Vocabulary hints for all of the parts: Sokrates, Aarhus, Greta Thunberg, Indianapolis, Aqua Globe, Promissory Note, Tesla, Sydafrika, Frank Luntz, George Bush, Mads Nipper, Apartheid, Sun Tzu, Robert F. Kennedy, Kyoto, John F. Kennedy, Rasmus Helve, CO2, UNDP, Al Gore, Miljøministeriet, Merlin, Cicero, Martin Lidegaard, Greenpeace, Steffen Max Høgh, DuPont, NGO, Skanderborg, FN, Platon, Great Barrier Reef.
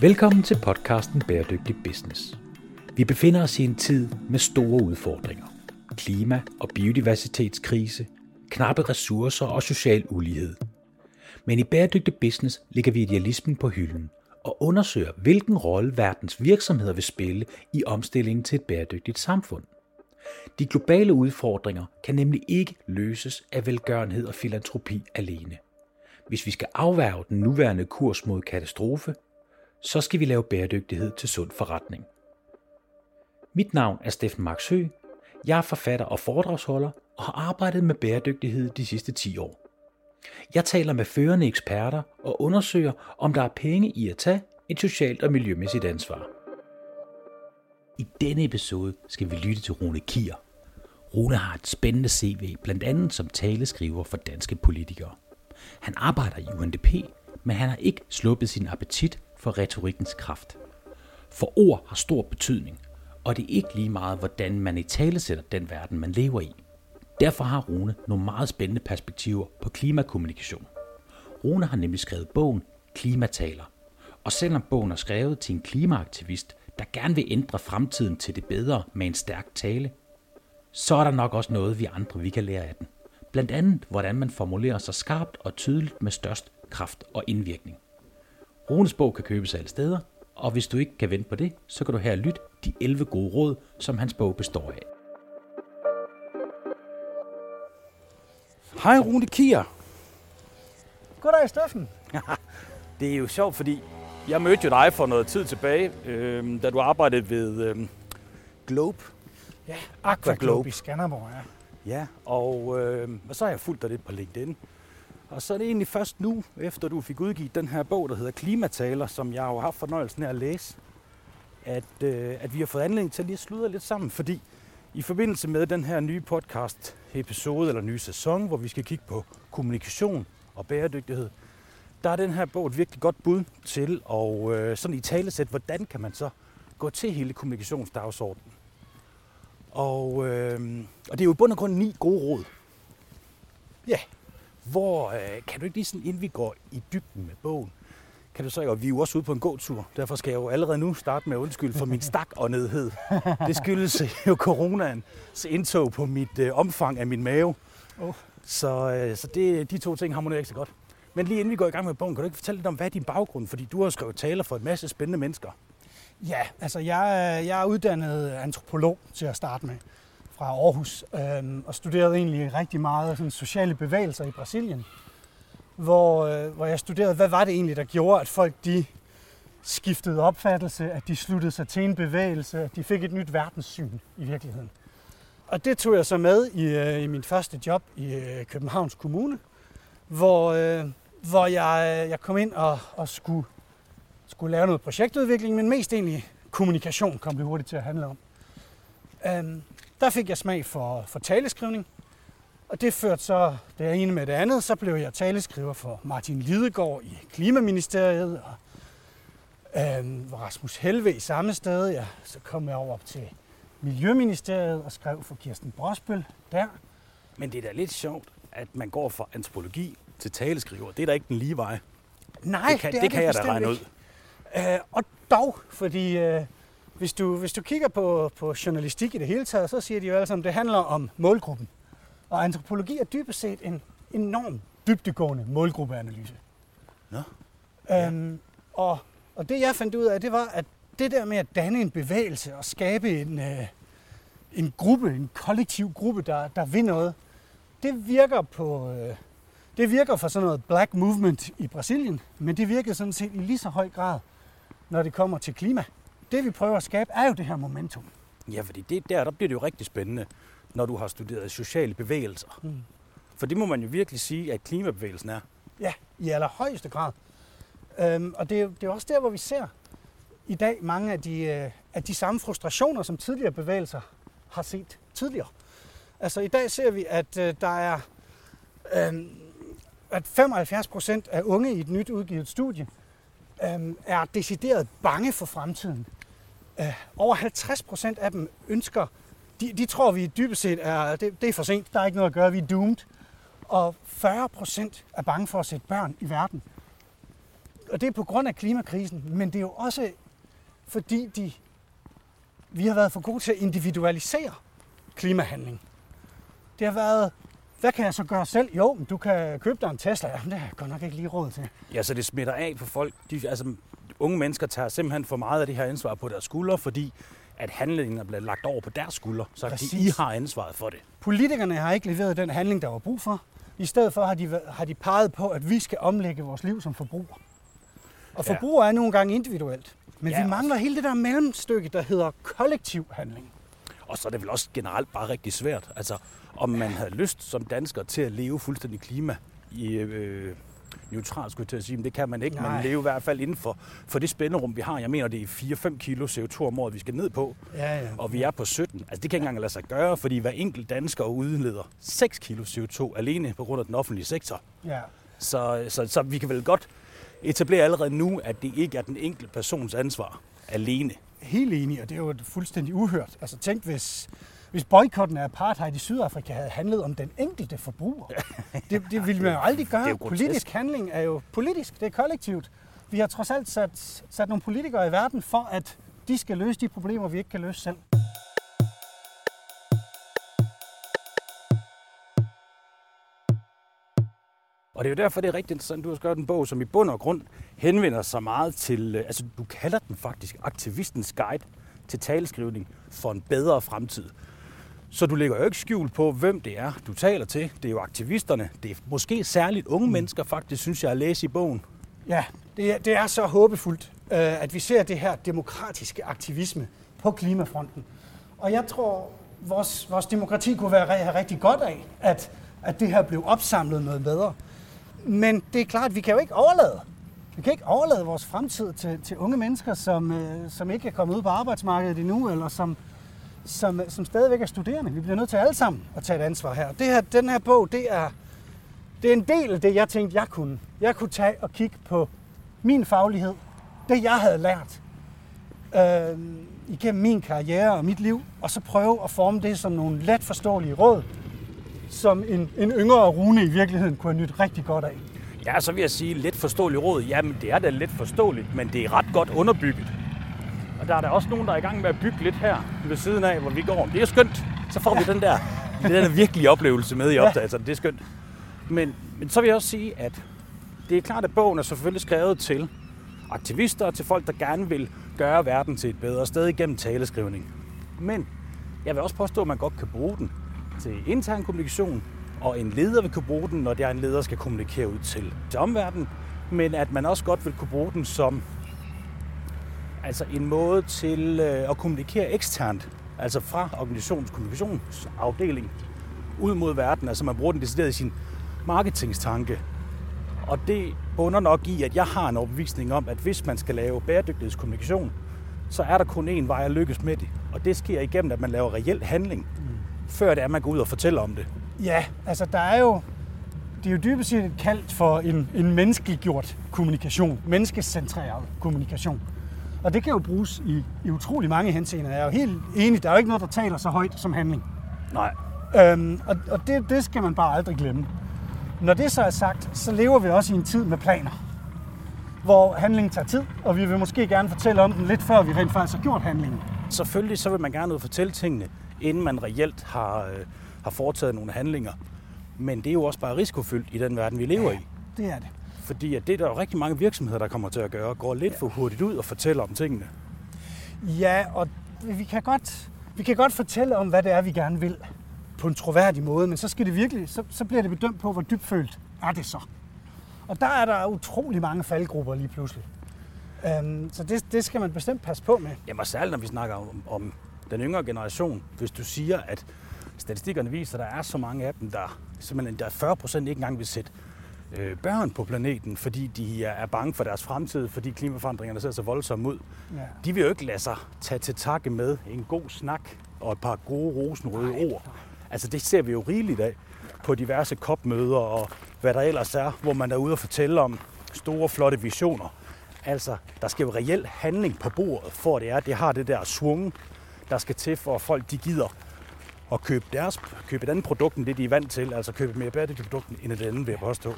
Velkommen til podcasten Bæredygtig Business. Vi befinder os i en tid med store udfordringer. Klima- og biodiversitetskrise, knappe ressourcer og social ulighed. Men i Bæredygtig Business lægger vi idealismen på hylden og undersøger, hvilken rolle verdens virksomheder vil spille i omstillingen til et bæredygtigt samfund. De globale udfordringer kan nemlig ikke løses af velgørenhed og filantropi alene. Hvis vi skal afværge den nuværende kurs mod katastrofe, så skal vi lave bæredygtighed til sund forretning. Mit navn er Steffen Max Høgh. Jeg er forfatter og foredragsholder og har arbejdet med bæredygtighed de sidste 10 år. Jeg taler med førende eksperter og undersøger, om der er penge i at tage et socialt og miljømæssigt ansvar. I denne episode skal vi lytte til Rune Kier. Rune har et spændende CV, blandt andet som taleskriver for danske politikere. Han arbejder i UNDP, men han har ikke sluppet sin appetit for retorikkens kraft. For ord har stor betydning, og det er ikke lige meget, hvordan man italesætter den verden, man lever i. Derfor har Rune nogle meget spændende perspektiver på klimakommunikation. Rune har nemlig skrevet bogen Klimataler, og selvom bogen er skrevet til en klimaaktivist, der gerne vil ændre fremtiden til det bedre med en stærk tale, så er der nok også noget, vi andre kan lære af den. Blandt andet, hvordan man formulerer sig skarpt og tydeligt med størst kraft og indvirkning. Runes bog kan købes alle steder, og hvis du ikke kan vente på det, så kan du her lytte de 11 gode råd, som hans bog består af. Hej Rune Kier. Goddag Steffen. Det er jo sjovt, fordi jeg mødte jo dig for noget tid tilbage, da du arbejdede ved Globe. Ja, Aqua Globe i Skanderborg, ja. Ja, og så har jeg fulgt dig lidt på LinkedIn. Og så er det egentlig først nu, efter du fik udgivet den her bog, der hedder Klimataler, som jeg jo har haft fornøjelsen af at læse, at vi har fået anledning til at lige sludre lidt sammen, fordi i forbindelse med den her nye podcast-episode eller nye sæson, hvor vi skal kigge på kommunikation og bæredygtighed, der er den her bog et virkelig godt bud til og sådan i talesæt, hvordan kan man så gå til hele kommunikationsdagsordenen. Og det er jo i bund og grund 9 gode råd. Ja. Kan du ikke lige sådan, inden vi går i dybden med bogen, kan du så, og vi er jo også ude på en gåtur, derfor skal jeg jo allerede nu starte med at undskylde for min stakåndighed. Det skyldes jo coronaens indtog på mit omfang af min mave, så de to ting harmonerer ikke så godt. Men lige inden vi går i gang med bogen, kan du ikke fortælle lidt om, hvad er din baggrund? Fordi du har skrevet taler for en masse spændende mennesker. Ja, altså jeg er uddannet antropolog til at starte med, fra Aarhus, og studerede egentlig rigtig meget sådan sociale bevægelser i Brasilien, hvor jeg studerede, hvad var det egentlig, der gjorde, at folk de skiftede opfattelse, at de sluttede sig til en bevægelse, at de fik et nyt verdenssyn i virkeligheden. Og det tog jeg så med i min første job i Københavns Kommune, hvor jeg kom ind og skulle lave noget projektudvikling, men mest egentlig kommunikation kom det hurtigt til at handle om. Der fik jeg smag for taleskrivning, og det førte så det ene med det andet. Så blev jeg taleskriver for Martin Lidegaard i Klimaministeriet, og Rasmus Helve i samme sted. Ja, så kom jeg over til Miljøministeriet og skrev for Kirsten Brøsbøl der. Men det er da lidt sjovt, at man går fra antropologi til taleskriver. Det er da ikke den lige vej. Nej, det kan jeg da regne ud. Og dog, fordi... Hvis du kigger på journalistik i det hele taget, så siger de jo alle sammen, at det handler om målgruppen. Og antropologi er dybest set en enorm dybdegående målgruppeanalyse. Nå. Ja. Og det jeg fandt ud af, det var, at det der med at danne en bevægelse og skabe en gruppe, en kollektiv gruppe, der vil noget, det virker for sådan noget black movement i Brasilien, men det virkede sådan set i lige så høj grad, når det kommer til klima. Det, vi prøver at skabe, er jo det her momentum. Ja, fordi der bliver det jo rigtig spændende, når du har studeret sociale bevægelser. Mm. For det må man jo virkelig sige, at klimabevægelsen er. Ja, i allerhøjeste grad. Og det er også der, hvor vi ser i dag mange af de samme frustrationer, som tidligere bevægelser har set tidligere. Altså i dag ser vi, at at 75% af unge i et nyt udgivet studie er decideret bange for fremtiden. Over 50% af dem ønsker, de tror vi dybest set er, det er for sent, der er ikke noget at gøre, vi er doomed. Og 40% er bange for at sætte børn i verden. Og det er på grund af klimakrisen, men det er jo også fordi vi har været for gode til at individualisere klimahandling. Det har været, hvad kan jeg så gøre selv? Jo, men du kan købe dig en Tesla. Jamen, det har jeg godt nok ikke lige råd til. Ja, så det smitter af på folk. Unge mennesker tager simpelthen for meget af det her ansvar på deres skuldre, fordi at handlingen er blevet lagt over på deres skuldre, så de har ansvaret for det. Politikerne har ikke leveret den handling, der var brug for. I stedet for har de peget på, at vi skal omlægge vores liv som forbruger. Og forbruger er nogle gange individuelt. Men vi mangler hele det der mellemstykke, der hedder kollektiv handling. Og så er det vel også generelt bare rigtig svært. Altså, om man havde lyst som dansker til at leve fuldstændig klimaneutralt, skulle jeg til at sige, men det kan man ikke. Nej. Man lever i hvert fald inden for det spænderum, vi har. Jeg mener, det er 4-5 kilo CO2 om året, vi skal ned på, og vi er på 17. Altså, det kan ikke engang lade sig gøre, fordi hver enkelt dansker udleder 6 kilo CO2 alene på grund af den offentlige sektor. Ja. Så vi kan vel godt etablere allerede nu, at det ikke er den enkelte persons ansvar alene. Helt enig, og det er jo fuldstændig uhørt. Altså tænk, hvis boykotten af apartheid i Sydafrika havde handlet om den enkelte forbruger. Det ville man jo aldrig gøre. Politisk handling er jo politisk, det er kollektivt. Vi har trods alt sat nogle politikere i verden for, at de skal løse de problemer, vi ikke kan løse selv. Og det er jo derfor, det er rigtig interessant, du har skrevet en bog, som i bund og grund henvender sig meget til, altså du kalder den faktisk aktivistens guide til taleskrivning for en bedre fremtid. Så du lægger jo ikke skjul på, hvem det er, du taler til. Det er jo aktivisterne. Det er måske særligt unge mennesker faktisk, synes jeg, at læse i bogen. Ja, det er så håbefuldt, at vi ser det her demokratiske aktivisme på klimafronten. Og jeg tror, vores demokrati kunne have rigtig godt af, at det her blev opsamlet noget bedre. Men det er klart, at vi kan jo ikke overlade vores fremtid til unge mennesker, som ikke er kommet ud på arbejdsmarkedet endnu, eller som stadigvæk er studerende. Vi bliver nødt til alle sammen at tage et ansvar her. Den her bog, det er en del af det, jeg tænkte, jeg kunne. Jeg kunne tage og kigge på min faglighed, det jeg havde lært igennem min karriere og mit liv, og så prøve at forme det som nogle let forståelige råd, som en yngre Rune i virkeligheden kunne have nydt rigtig godt af. Ja, så vil jeg sige let forståeligt råd. Jamen, det er da let forståeligt, men det er ret godt underbygget. Og der er der også nogen, der er i gang med at bygge lidt her ved siden af, hvor vi går. Det er skønt. Så får vi den der virkelige oplevelse med i opdagelsen. Det er skønt. Men så vil jeg også sige, at det er klart, at bogen er selvfølgelig skrevet til aktivister og til folk, der gerne vil gøre verden til et bedre sted igennem taleskrivning. Men jeg vil også påstå, at man godt kan bruge den til intern kommunikation, og en leder vil kunne bruge den, når det er en leder, skal kommunikere ud til omverdenen, men at man også godt vil kunne bruge den som altså en måde til at kommunikere eksternt, altså fra organisationens kommunikationsafdeling ud mod verden, altså man bruger den decideret i sin marketingstanke. Og det bunder nok i, at jeg har en overbevisning om, at hvis man skal lave bæredygtighedskommunikation, så er der kun én vej at lykkes med det, og det sker igennem, at man laver reel handling, før det er, man går ud og fortæller om det. Ja, altså det er jo dybest set kaldt for en menneskeliggjort kommunikation, menneskecentreret kommunikation. Og det kan jo bruges i utrolig mange henseender. Jeg er jo helt enig, der er jo ikke noget, der taler så højt som handling. Nej. Og det skal man bare aldrig glemme. Når det så er sagt, så lever vi også i en tid med planer, hvor handlingen tager tid, og vi vil måske gerne fortælle om den lidt før, vi rent faktisk har gjort handlingen. Selvfølgelig så vil man gerne ud og fortælle tingene, inden man reelt har foretaget nogle handlinger. Men det er jo også bare risikofyldt i den verden, vi lever i. Det er det. Fordi at det der er jo rigtig mange virksomheder, der kommer til at gøre, går lidt for hurtigt ud og fortæller om tingene. Ja, og vi kan godt fortælle om, hvad det er, vi gerne vil på en troværdig måde, men så skal det virkelig, så bliver det bedømt på, hvor dybfølt er det så. Og der er der utrolig mange faldgrupper lige pludselig. Så det skal man bestemt passe på med. Jamen særligt, når vi snakker om den yngre generation, hvis du siger, at statistikkerne viser, at der er så mange af dem, der 40% ikke engang vil sætte børn på planeten, fordi de er bange for deres fremtid, fordi klimaforandringerne ser så voldsomme ud. Ja. De vil jo ikke lade sig tage til takke med en god snak og et par gode rosenrøde ord. Altså det ser vi jo rigeligt af på diverse COP-møder og hvad der ellers er, hvor man er ude og fortælle om store, flotte visioner. Altså der skal jo reel handling på bordet, for det har det der swung, der skal til for, at folk de gider at købe et andet produkt, end det de er vant til. Altså købe et mere bæredygtigt produkt, end et andet, vil jeg påstå.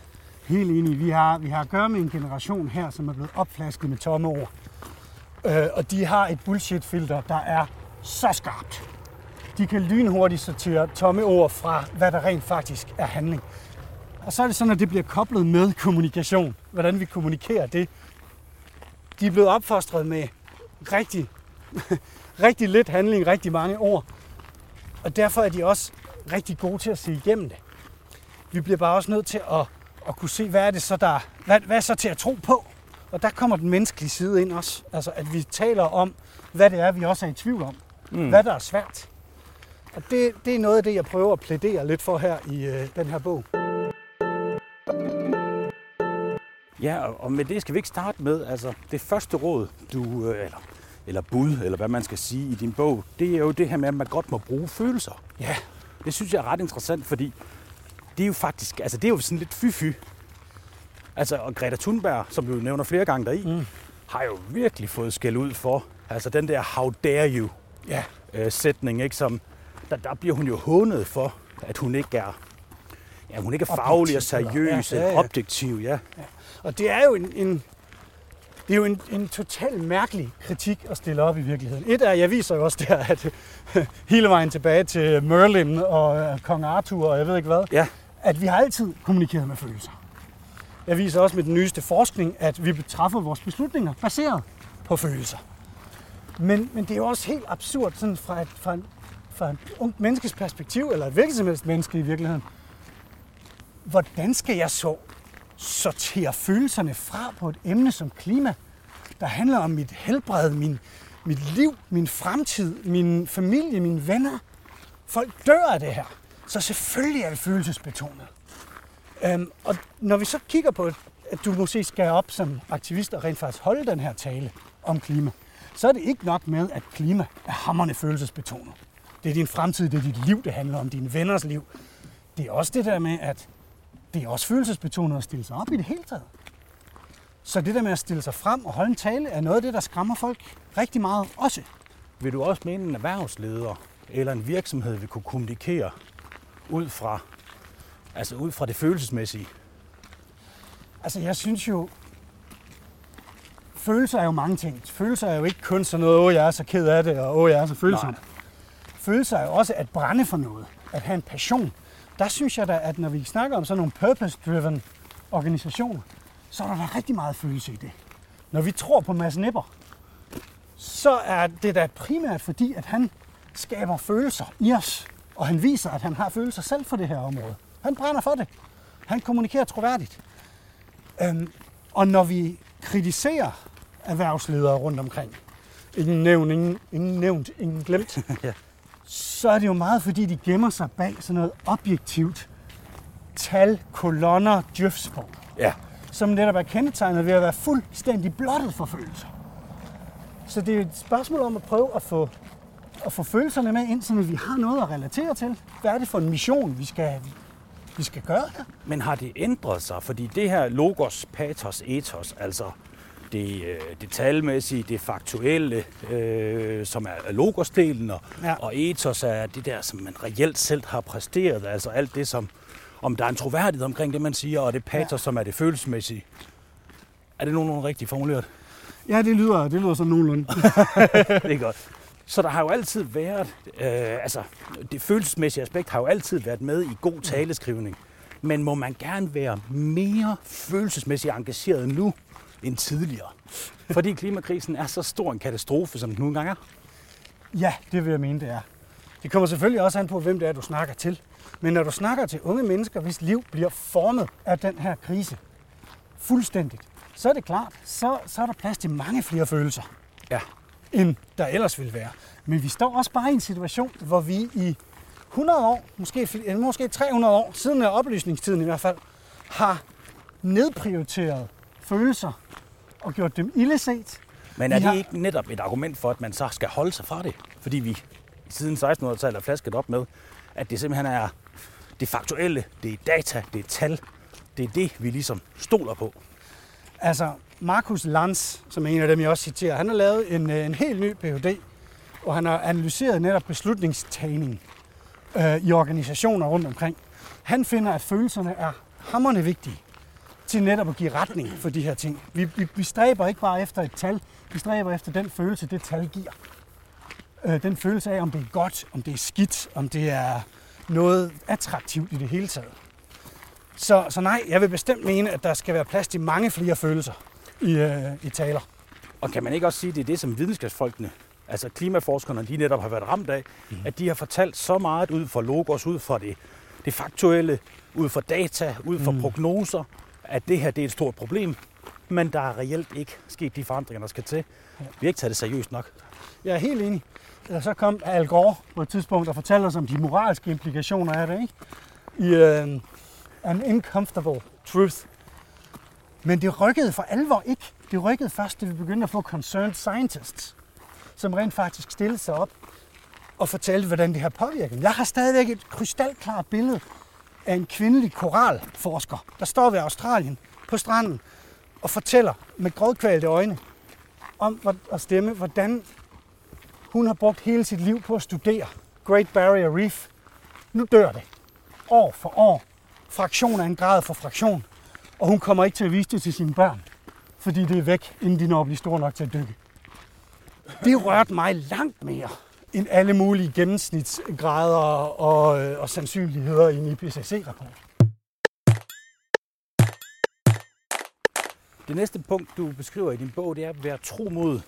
Helt enig. Vi har at gøre med en generation her, som er blevet opflasket med tomme ord. Og de har et bullshit-filter, der er så skarpt. De kan lynhurtigt sortere tomme ord fra, hvad der rent faktisk er handling. Og så er det sådan, at det bliver koblet med kommunikation. Hvordan vi kommunikerer det. De er blevet opfostret med rigtig lidt handling, rigtig mange ord. Og derfor er de også rigtig gode til at se igennem det. Vi bliver bare også nødt til at kunne se, hvad er det så, hvad er så til at tro på? Og der kommer den menneskelige side ind også. Altså, at vi taler om, hvad det er, vi også er i tvivl om. Hvad der er svært. Og det er noget af det, jeg prøver at plædere lidt for her i den her bog. Ja, og med det skal vi ikke starte med. Altså, det første råd, du eller bud, eller hvad man skal sige i din bog, det er jo det her med, at man godt må bruge følelser. Ja. Det synes jeg er ret interessant, fordi det er jo faktisk, altså det er jo sådan lidt fy-fy. Altså, og Greta Thunberg, som du nævner flere gange deri, har jo virkelig fået skæld ud for, altså den der how dare you sætning, ikke, som der bliver hun jo hånet for, at hun ikke er, ja, hun ikke er faglig og seriøs, ja. Objektiv, ja. Ja. Og det er jo en total mærkelig kritik at stille op i virkeligheden. Jeg viser jo også der, at hele vejen tilbage til Merlin og Kong Arthur og jeg ved ikke hvad, ja. At vi har altid kommunikeret med følelser. Jeg viser også med den nyeste forskning, at vi træffer vores beslutninger baseret på følelser. Men det er jo også helt absurd sådan fra et ungt menneskes perspektiv, eller et hvilket som helst menneske i virkeligheden. Hvordan skal jeg så sortere følelserne fra på et emne som klima, der handler om mit helbred, mit liv, min fremtid, min familie, mine venner. Folk dør af det her. Så selvfølgelig er det følelsesbetonet. Og når vi så kigger på, at du måske skal op som aktivist og rent faktisk holde den her tale om klima, så er det ikke nok med, at klima er hamrende følelsesbetonet. Det er din fremtid, det er dit liv, det handler om, dine venners liv. Det er også det der med, at det er også følelsesbetonet at stille sig op i det hele taget. Så det der med at stille sig frem og holde en tale, er noget af det, der skræmmer folk rigtig meget også. Vil du også mene, en erhvervsleder eller en virksomhed vil kunne kommunikere ud fra det følelsesmæssige? Altså, jeg synes jo, følelser er jo mange ting. Følelser er jo ikke kun sådan noget, jeg er så ked af det, og jeg er så følsom. Følelser er jo også at brænde for noget, at have en passion. Der synes jeg da, at når vi snakker om sådan nogle purpose-driven organisationer, så er der rigtig meget følelse i det. Når vi tror på Mads Nipper, så er det da primært fordi, at han skaber følelser i os, og han viser, at han har følelser selv for det her område. Han brænder for det. Han kommunikerer troværdigt. Og når vi kritiserer erhvervsledere rundt omkring, ingen nævnt, ingen glemt, så er det jo meget, fordi de gemmer sig bag sådan noget objektivt tal, kolonner, djøfsprog, som netop er kendetegnet ved at være fuldstændig blottet for følelser. Så det er et spørgsmål om at prøve at få følelserne med ind, så vi har noget at relatere til. Hvad er det for en mission, vi skal gøre her? Men har det ændret sig? Fordi det her logos, pathos, ethos, altså det talmæssige, det faktuelle, som er logosdelen, og ethos er det der, som man reelt selv har præsteret. Altså alt det, som om der er en troværdighed omkring det, man siger, og det pathos, som er det følelsesmæssige. Er det nogenlunde rigtigt formuleret? Ja, det lyder som nogenlunde. Det er godt. Så der har jo altid været, det følelsesmæssige aspekt har jo altid været med i god taleskrivning. Men må man gerne være mere følelsesmæssigt engageret nu end tidligere? Fordi klimakrisen er så stor en katastrofe, som den nu engang er. Ja, det vil jeg mene, det er. Det kommer selvfølgelig også an på, hvem det er, du snakker til. Men når du snakker til unge mennesker, hvis liv bliver formet af den her krise fuldstændigt, så er det klart, så er der plads til mange flere følelser. Ja, end der ellers ville være. Men vi står også bare i en situation, hvor vi i 100 år, måske 300 år, siden af oplysningstiden i hvert fald, har nedprioriteret følelser og gjort dem illeset. Men er det ikke netop et argument for, at man så skal holde sig fra det? Fordi vi siden 1600-tallet er flasket op med, at det simpelthen er det faktuelle, det er data, det er tal, det er det, vi ligesom stoler på. Altså, Marcus Lanz, som er en af dem, jeg også citerer, han har lavet en helt ny PhD, og han har analyseret netop beslutningstagning i organisationer rundt omkring. Han finder, at følelserne er hamrende vigtige til netop at give retning for de her ting. Vi stræber ikke bare efter et tal, vi stræber efter den følelse, det tal giver. Den følelse af, om det er godt, om det er skidt, om det er noget attraktivt i det hele taget. Så nej, jeg vil bestemt mene, at der skal være plads til mange flere følelser i taler. Og kan man ikke også sige, at det er det, som videnskabsfolkene, altså klimaforskerne, de netop har været ramt af, at de har fortalt så meget ud fra logos, ud fra det faktuelle, ud fra data, ud fra prognoser, at det her det er et stort problem, men der er reelt ikke sket de forandringer, der skal til. Vi har ikke taget det seriøst nok. Jeg er helt enig. Så kom Al Gore på et tidspunkt og fortalte os om de moralske implikationer af det, ikke? I An Uncomfortable Truth. Men det rykkede for alvor ikke. Det rykkede først, da vi begyndte at få Concerned Scientists, som rent faktisk stillede sig op og fortalte, hvordan det her påvirker. Jeg har stadigvæk et krystalklart billede af en kvindelig koralforsker, der står ved Australien på stranden og fortæller med grådkvalte øjne om at stemme, hvordan hun har brugt hele sit liv på at studere Great Barrier Reef. Nu dør det. År for år. Fraktion af en grad for fraktion. Og hun kommer ikke til at vise det til sine børn, fordi det er væk, inden de når at blive store nok til at dykke. Det rørte mig langt mere end alle mulige gennemsnitsgrader og sandsynligheder i en IPCC-rapport. Det næste punkt, du beskriver i din bog, det er at være tro mod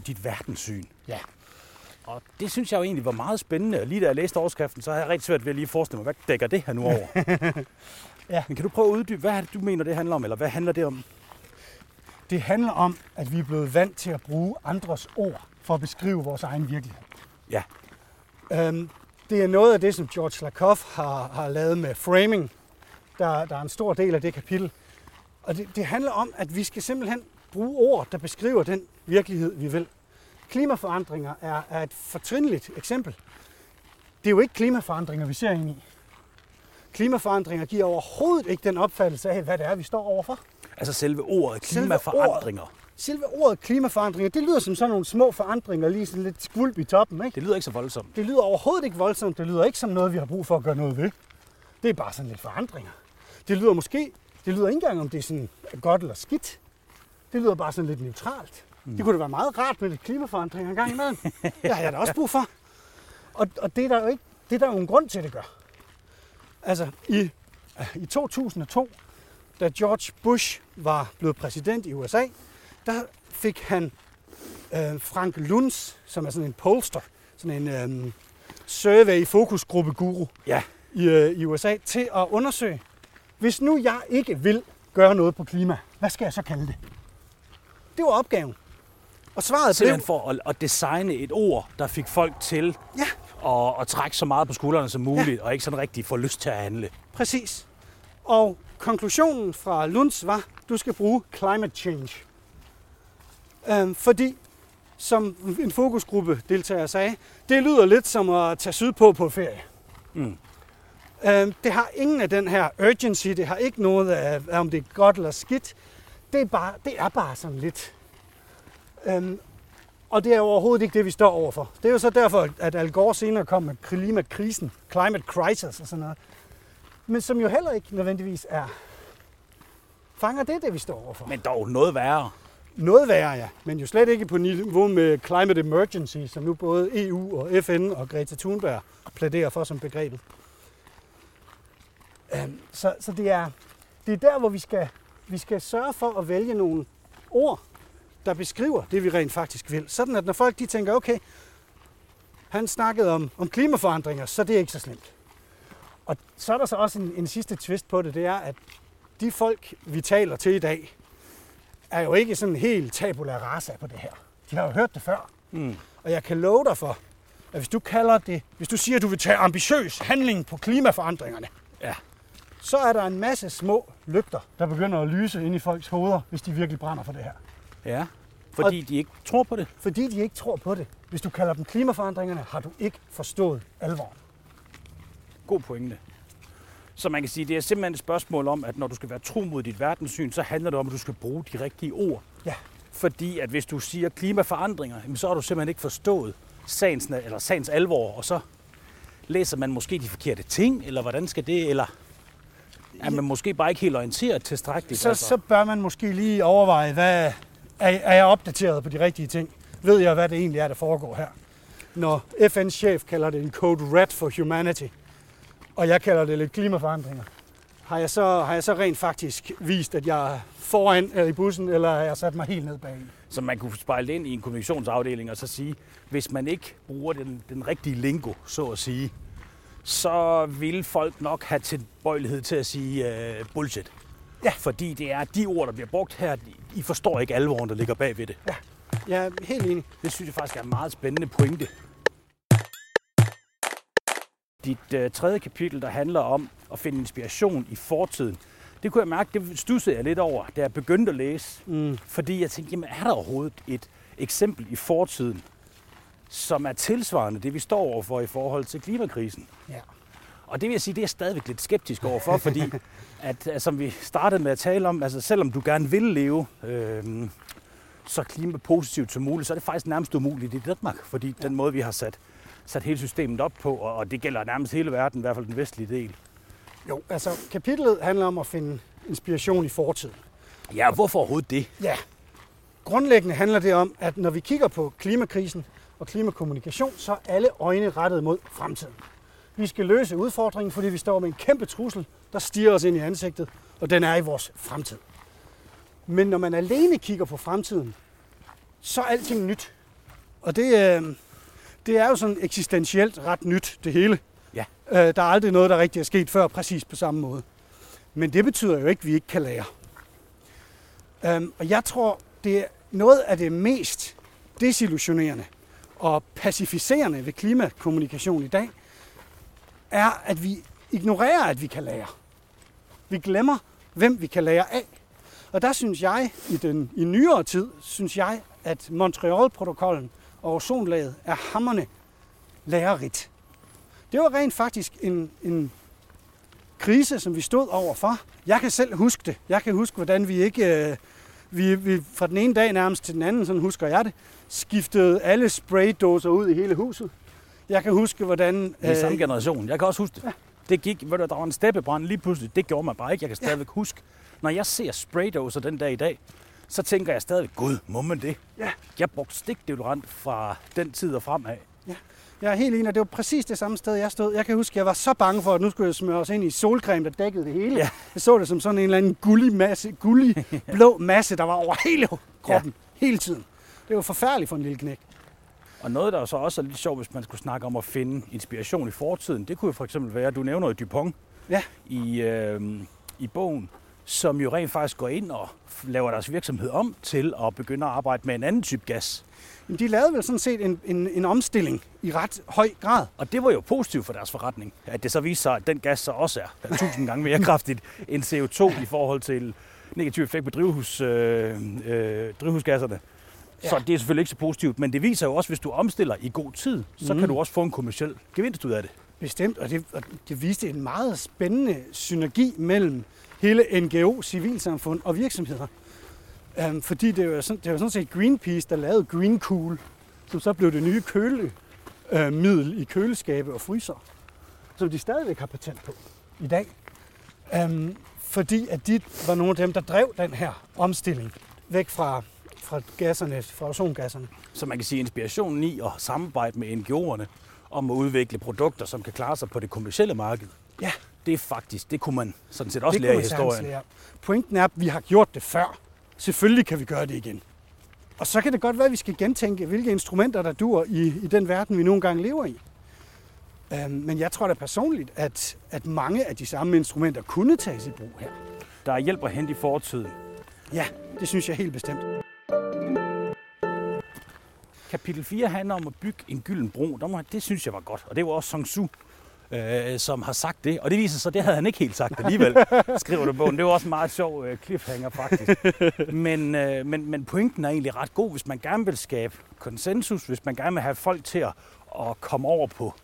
dit verdenssyn. Ja. Og det synes jeg jo egentlig var meget spændende. Og lige da jeg læste overskriften, så havde jeg rigtig svært ved at lige forestille mig, hvad dækker det her nu over? Ja. Men kan du prøve at uddybe, hvad er det, du mener, det handler om? Eller hvad handler det om? Det handler om, at vi er blevet vant til at bruge andres ord for at beskrive vores egen virkelighed. Ja. Det er noget af det, som George Lakoff har lavet med framing. Der er en stor del af det kapitel. Og det handler om, at vi skal simpelthen bruge ord, der beskriver den virkelighed, vi vil. Klimaforandringer er et fortrinligt eksempel. Det er jo ikke klimaforandringer, vi ser ind i. Klimaforandringer giver overhovedet ikke den opfattelse af, hvad det er, vi står overfor. Altså selve ordet klimaforandringer. Selve ordet klimaforandringer, det lyder som sådan nogle små forandringer, lige sådan lidt skvulp i toppen, ikke? Det lyder ikke så voldsomt. Det lyder overhovedet ikke voldsomt. Det lyder ikke som noget, vi har brug for at gøre noget ved. Det er bare sådan lidt forandringer. Det lyder ikke engang, om det er sådan godt eller skidt. Det lyder bare sådan lidt neutralt. Det kunne da være meget rart med lidt klimaforandringer en gang imellem. Det har jeg da også brug for. Og det er der jo ikke, det er der jo en grund til, det gør. Altså, i 2002, da George Bush var blevet præsident i USA, der fik han Frank Luntz, som er sådan en pollster, sådan en survey fokusgruppe guru i USA, til at undersøge, hvis nu jeg ikke vil gøre noget på klima, hvad skal jeg så kalde det? Det var opgaven. Og svaret simpelthen blev for at designe et ord, der fik folk til at trække så meget på skuldrene som muligt, og ikke sådan rigtig få lyst til at handle. Præcis. Og konklusionen fra Luntz var, at du skal bruge climate change. Fordi, som en fokusgruppe deltager sagde, det lyder lidt som at tage sydpå på ferie. Mm. Det har ingen af den her urgency, det har ikke noget af, om det er godt eller skidt. Det er bare sådan lidt. Og det er overhovedet ikke det, vi står overfor. Det er jo så derfor, at Al Gore senere kom med klimakrisen, climate crisis og sådan noget. Men som jo heller ikke nødvendigvis er. Fanger det vi står overfor? Men dog noget værre. Noget værre, ja. Men jo slet ikke på niveau med climate emergency, som nu både EU og FN og Greta Thunberg plæderer for som begrebet. Så det er der, hvor vi skal sørge for at vælge nogle ord, der beskriver det, vi rent faktisk vil. Sådan at når folk de tænker, okay, han snakkede om klimaforandringer, så det er ikke så slemt. Og så er der så også en sidste twist på det, det er, at de folk, vi taler til i dag, er jo ikke sådan helt tabula rasa på det her. De har jo hørt det før. Mm. Og jeg kan love dig for, at hvis du siger, at du vil tage ambitiøs handling på klimaforandringerne, så er der en masse små lygter, der begynder at lyse ind i folks hoveder, hvis de virkelig brænder for det her. Ja, fordi de ikke tror på det. Fordi de ikke tror på det. Hvis du kalder dem klimaforandringerne, har du ikke forstået alvoren. God pointe. Så man kan sige, at det er simpelthen et spørgsmål om, at når du skal være tro mod dit verdenssyn, så handler det om, at du skal bruge de rigtige ord. Ja. Fordi at hvis du siger klimaforandringer, så har du simpelthen ikke forstået sagens alvor, og så læser man måske de forkerte ting, eller hvordan skal det, eller... er man måske bare ikke helt orienteret tilstrækkeligt. Så bør man måske lige overveje, hvad er jeg opdateret på de rigtige ting? Ved jeg, hvad det egentlig er, der foregår her? Når FN's chef kalder det en code red for humanity, og jeg kalder det lidt klimaforandringer, har jeg så rent faktisk vist, at jeg er foran i bussen, eller har jeg sat mig helt ned bag? Så man kunne spejle ind i en kommunikationsafdeling og så sige, hvis man ikke bruger den rigtige lingo, så at sige, så vil folk nok have tilbøjelighed til at sige bullshit. Ja. Fordi det er de ord, der bliver brugt her, I forstår ikke alvoren, der ligger bag ved det. Ja, jeg er helt enig. Det synes jeg faktisk er en meget spændende pointe. Dit tredje kapitel, der handler om at finde inspiration i fortiden, det kunne jeg mærke, det studsede jeg lidt over, da jeg begyndte at læse. Mm. Fordi jeg tænkte, jamen er der overhovedet et eksempel i fortiden, som er tilsvarende det, vi står overfor i forhold til klimakrisen? Ja. Og det vil jeg sige, det er jeg stadigvæk lidt skeptisk overfor, fordi at, som vi startede med at tale om, altså selvom du gerne vil leve så klimapositivt som muligt, så er det faktisk nærmest umuligt i Danmark, fordi den måde, vi har sat hele systemet op på, og det gælder nærmest hele verden, i hvert fald den vestlige del. Jo, altså kapitlet handler om at finde inspiration i fortiden. Ja, hvorfor overhovedet det? Ja, grundlæggende handler det om, at når vi kigger på klimakrisen og klimakommunikation, så er alle øjne rettet mod fremtiden. Vi skal løse udfordringen, fordi vi står med en kæmpe trussel, der stiger os ind i ansigtet, og den er i vores fremtid. Men når man alene kigger på fremtiden, så er alting nyt. Og det er jo sådan eksistentielt ret nyt, det hele. Ja. Der er aldrig noget, der rigtig er sket før, præcis på samme måde. Men det betyder jo ikke, at vi ikke kan lære. Og jeg tror, det er noget af det mest desillusionerende og pacificerende ved klimakommunikation i dag, er, at vi ignorerer, at vi kan lære. Vi glemmer, hvem vi kan lære af. Og der synes jeg, i nyere tid, at Montreal-protokollen og ozonlaget er hamrende lærerigt. Det var rent faktisk en krise, som vi stod overfor. Jeg kan selv huske det. Jeg kan huske, hvordan vi ikke... Vi fra den ene dag nærmest til den anden, sådan husker jeg det, skiftede alle spraydåser ud i hele huset. Jeg kan huske, hvordan... Det er samme generation. Jeg kan også huske det. Ja. Det gik, ved du, der var en steppebrand lige pludselig. Det gjorde man bare ikke. Jeg kan stadigvæk huske. Når jeg ser spraydåser den dag i dag, så tænker jeg stadigvæk, gud, må man det? Ja. Jeg brugte stikdeodorant fra den tid og fremad. Ja. Jeg er helt enig, og det var præcis det samme sted, jeg stod. Jeg kan huske, jeg var så bange for, at nu skulle jeg smøre os ind i solcreme, der dækkede det hele. Ja. Jeg så det som sådan en eller anden gullig blå masse, der var over hele kroppen, hele tiden. Det var forfærdeligt for en lille knæk. Og noget, der så også er lidt sjovt, hvis man skulle snakke om at finde inspiration i fortiden, det kunne jo for eksempel være, du nævner jo Dupont i bogen, som jo rent faktisk går ind og laver deres virksomhed om til at begynde at arbejde med en anden type gas. Men de lavede vel sådan set en omstilling i ret høj grad. Og det var jo positivt for deres forretning, at det så viste sig, at den gas så også er 1000 gange mere kraftigt end CO2 i forhold til negativ effekt på drivhusgasserne. Ja. Så det er selvfølgelig ikke så positivt, men det viser jo også, at hvis du omstiller i god tid, så kan du også få en kommerciel gevinst ud af det. Bestemt, og det viste en meget spændende synergi mellem hele NGO, civilsamfund og virksomheder. Fordi det var sådan set Greenpeace, der lavede Green Cool, som så blev det nye kølemiddel i køleskabe og fryser, som de stadigvæk har patent på i dag. Fordi at de var nogle af dem, der drev den her omstilling væk fra gasserne, fra ozongasserne. Så man kan sige, inspirationen i at samarbejde med NGO'erne om at udvikle produkter, som kan klare sig på det kommercielle marked. Ja. Det er faktisk, det kunne man sådan set også lære i historien. Lære. Pointen er, at vi har gjort det før. Selvfølgelig kan vi gøre det igen. Og så kan det godt være, at vi skal gentænke, hvilke instrumenter, der dur i den verden, vi nogle gange lever i. Men jeg tror da personligt, at mange af de samme instrumenter kunne tages i brug her. Der er hjælp at hente i fortiden. Ja, det synes jeg helt bestemt. Kapitel 4 handler om at bygge en gylden bro. Det synes jeg var godt, og det var også Sun Tzu, som har sagt det. Og det viser sig, det havde han ikke helt sagt alligevel, skriver du bogen. Det var også en meget sjov cliffhanger faktisk. Men pointen er egentlig ret god, hvis man gerne vil skabe konsensus, hvis man gerne vil have folk til at komme over på